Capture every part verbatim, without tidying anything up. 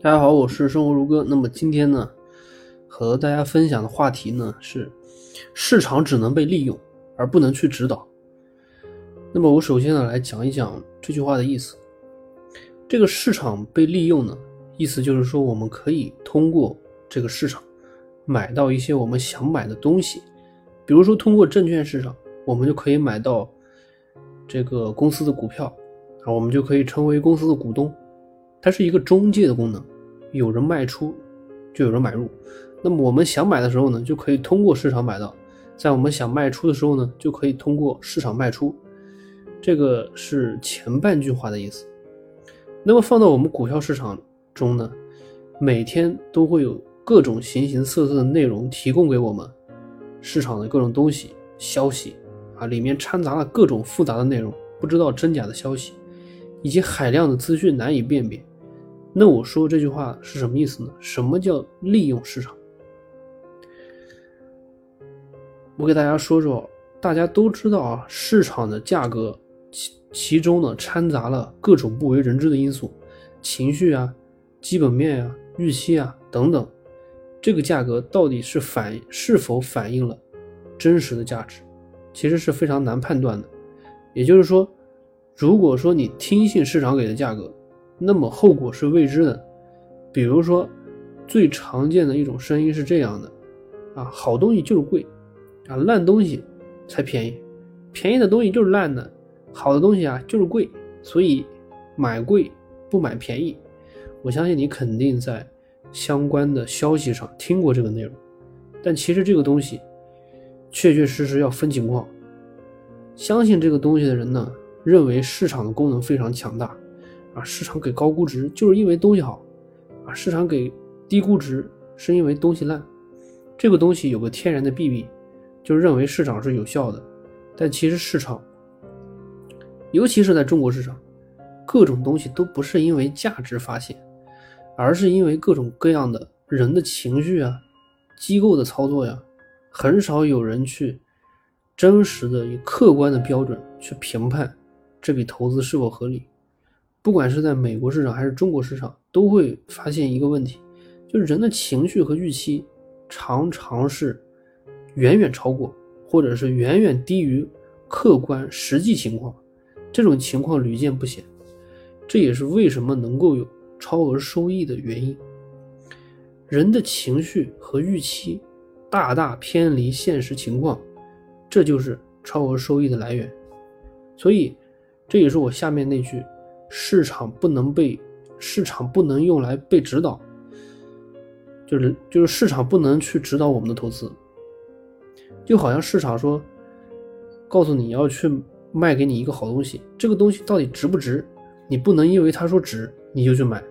大家好，我是生活如歌。那么今天呢，和大家分享的话题呢是市场只能被利用，而不能去指导。那么我首先呢来讲一讲这句话的意思。这个市场被利用呢，意思就是说我们可以通过这个市场买到一些我们想买的东西，比如说通过证券市场，我们就可以买到这个公司的股票，啊，我们就可以成为公司的股东。它是一个中介的功能，有人卖出就有人买入，那么我们想买的时候呢就可以通过市场买到，在我们想卖出的时候呢就可以通过市场卖出。这个是前半句话的意思。那么放到我们股票市场中呢，每天都会有各种形形色色的内容提供给我们，市场的各种东西消息啊，里面掺杂了各种复杂的内容，不知道真假的消息，以及海量的资讯难以辨别。那我说这句话是什么意思呢？什么叫利用市场？我给大家说说，大家都知道啊，市场的价格 其, 其中呢掺杂了各种不为人知的因素，情绪啊、基本面啊、预期啊等等。这个价格到底是反是否反映了真实的价值，其实是非常难判断的。也就是说，如果说你听信市场给的价格，那么后果是未知的。比如说最常见的一种声音是这样的啊，好东西就是贵啊，烂东西才便宜，便宜的东西就是烂的，好的东西啊就是贵，所以买贵不买便宜。我相信你肯定在相关的消息上听过这个内容，但其实这个东西确确实实要分情况。相信这个东西的人呢，认为市场的功能非常强大啊，市场给高估值就是因为东西好啊，市场给低估值是因为东西烂。这个东西有个天然的弊病，就是认为市场是有效的，但其实市场，尤其是在中国市场，各种东西都不是因为价值发现，而是因为各种各样的人的情绪啊、机构的操作呀，很少有人去真实的以客观的标准去评判这笔投资是否合理。不管是在美国市场还是中国市场，都会发现一个问题，就是人的情绪和预期常常是远远超过或者是远远低于客观实际情况，这种情况屡见不鲜，这也是为什么能够有超额收益的原因。人的情绪和预期大大偏离现实情况，这就是超额收益的来源。所以这也是我下面那句市场不能被市场不能用来被指导，就是就是市场不能去指导我们的投资。就好像市场说告诉你要去卖给你一个好东西，这个东西到底值不值，你不能因为他说值你就去买，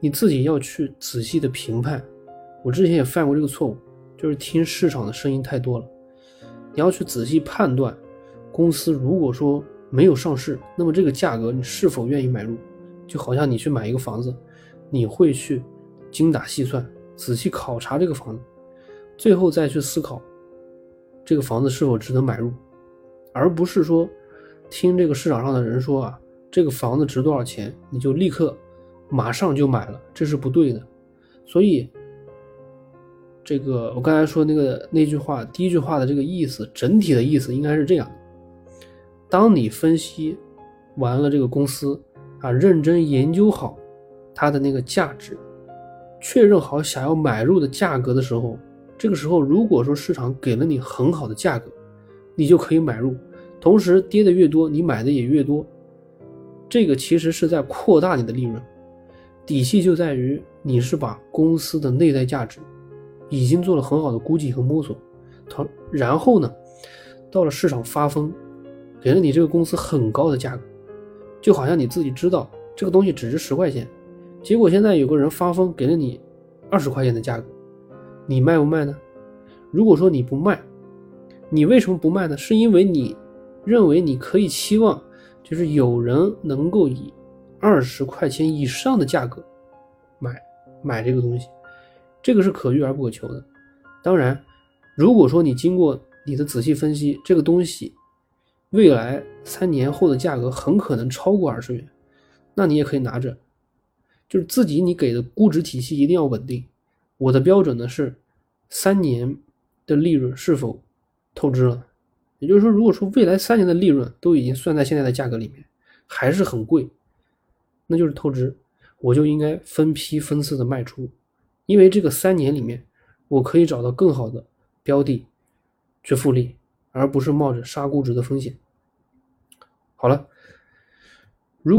你自己要去仔细的评判。我之前也犯过这个错误，就是听市场的声音太多了。你要去仔细判断，公司如果说没有上市，那么这个价格你是否愿意买入。就好像你去买一个房子，你会去精打细算，仔细考察这个房子，最后再去思考这个房子是否值得买入，而不是说听这个市场上的人说啊，这个房子值多少钱，你就立刻马上就买了，这是不对的。所以这个我刚才说那个那句话第一句话的这个意思，整体的意思应该是这样：当你分析完了这个公司啊，认真研究好它的那个价值，确认好想要买入的价格的时候，这个时候如果说市场给了你很好的价格，你就可以买入，同时跌的越多你买的也越多。这个其实是在扩大你的利润，底气就在于你是把公司的内在价值已经做了很好的估计和摸索，然后呢到了市场发疯，给了你这个公司很高的价格。就好像你自己知道这个东西只值十块钱，结果现在有个人发疯给了你二十块钱的价格，你卖不卖呢？如果说你不卖，你为什么不卖呢？是因为你认为你可以期望就是有人能够以二十块钱以上的价格买买这个东西，这个是可遇而不可求的。当然如果说你经过你的仔细分析，这个东西未来三年后的价格很可能超过二十元，那你也可以拿着。就是自己你给的估值体系一定要稳定。我的标准呢是三年的利润是否透支了，也就是说，如果说未来三年的利润都已经算在现在的价格里面，还是很贵，那就是透支，我就应该分批分次的卖出，因为这个三年里面，我可以找到更好的标的去复利，而不是冒着杀估值的风险。好了。